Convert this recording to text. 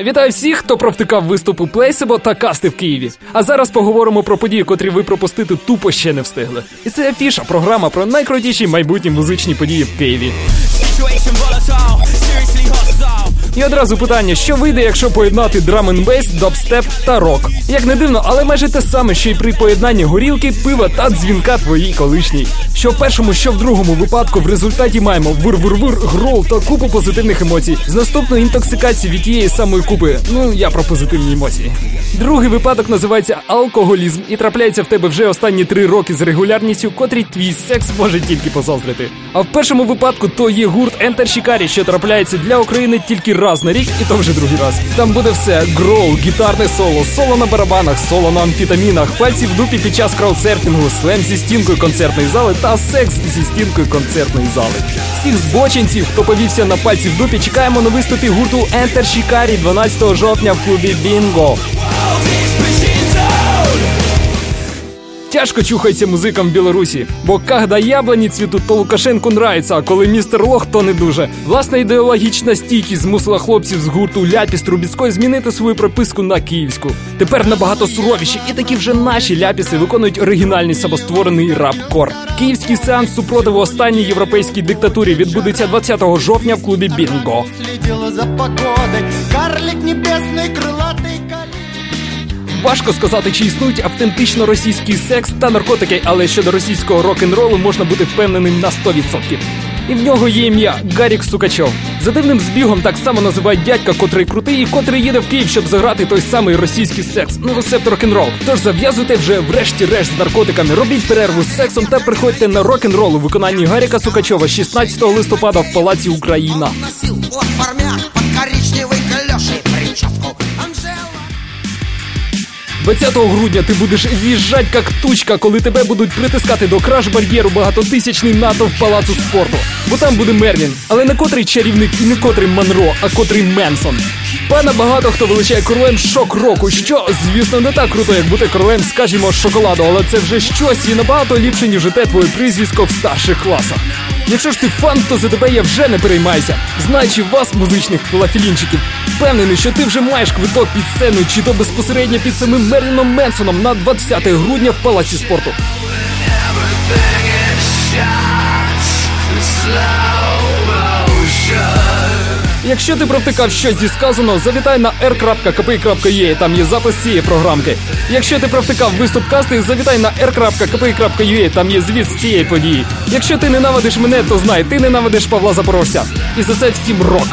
Вітаю всіх, хто провтикав виступи Плейсебо та касти в Києві. А зараз поговоримо про події, котрі ви пропустити тупо ще не встигли. І це Афіша, програма про найкрутіші майбутні музичні події в Києві. І одразу питання, що вийде, якщо поєднати драм-н-бейс, дабстеп та рок? Як не дивно, але майже те саме, що й при поєднанні горілки, пива та дзвінка твоїй колишній. Що в першому, що в другому випадку в результаті маємо вир-вир-вир, грол та купу позитивних емоцій. З наступної інтоксикації від тієї самої купи. Ну, я про позитивні емоції. Другий випадок називається алкоголізм і трапляється в тебе вже останні 3 роки з регулярністю, котрій твій секс може тільки позаздрити. А в першому випадку то є гурт Enter Шикарі, що трапляється для України тільки раз на рік, і то вже другий раз. Там буде все: гроул, гітарне соло, соло на барабанах, соло на амфетамінах, пальці в дупі під час краудсерфінгу, слем зі стінкою концертної зали та секс зі стінкою концертної зали. Всіх збочинців, хто повівся на пальці в дупі, чекаємо на виступі гурту Enter Shikari 12 жовтня в клубі Bingo. Тяжко чухається музикам в Білорусі, бо когда яблоні цвітуть, то Лукашенку нравиться, а коли містер Лох, то не дуже. Власна ідеологічна стійкість змусила хлопців з гурту «Ляпіс Трубецкой» змінити свою прописку на київську. Тепер набагато суровіші, і такі вже наші ляпіси виконують оригінальний самостворений рап-кор. Київський сеанс супротиву останній європейській диктатурі відбудеться 20 жовтня в клубі «Бінго». Важко сказати, чи існують автентично російський секс та наркотики, але щодо російського рок-н-ролу можна бути впевненим на 100%. І в нього є ім'я – Гарік Сукачов. За дивним збігом так само називають дядька, котрий крутий і котрий їде в Київ, щоб заграти той самий російський секс, ну, рецепт рок-н-рол. Тож зав'язуйте вже врешті-решт з наркотиками, робіть перерву з сексом та приходьте на рок-н-рол у виконанні Гаріка Сукачова 16 листопада в Палаці Україна. До 20 грудня ти будеш в'їжджать як тучка, коли тебе будуть притискати до краш-бар'єру багатотисячний натовп Палацу Спорту. Бо там буде Мерлін, але не котрий чарівник і не котрий Монро, а котрий Менсон. Пана багато хто величає королем шок-року, що, звісно, не так круто, як бути королем, скажімо, шоколаду, але це вже щось і набагато ліпше, ніж те твоє прізвисько в старших класах. Якщо ж ти фан, то за тебе я вже не переймаюся. Знаючи вас, музичних філафілінчиків, впевнений, що ти вже маєш квиток під сцену, чи то безпосередньо під самим Мерліном Менсоном на 20 грудня в Палаці Спорту. Якщо ти провтикав щось зі сказаного, завітай на r.kp.ua, там є запис цієї програмки. Якщо ти провтикав виступ касти, завітай на r.kp.ua, там є звіт з цієї події. Якщо ти ненавидиш мене, то знай, ти ненавидиш Павла Запорожця. І за це всім рок!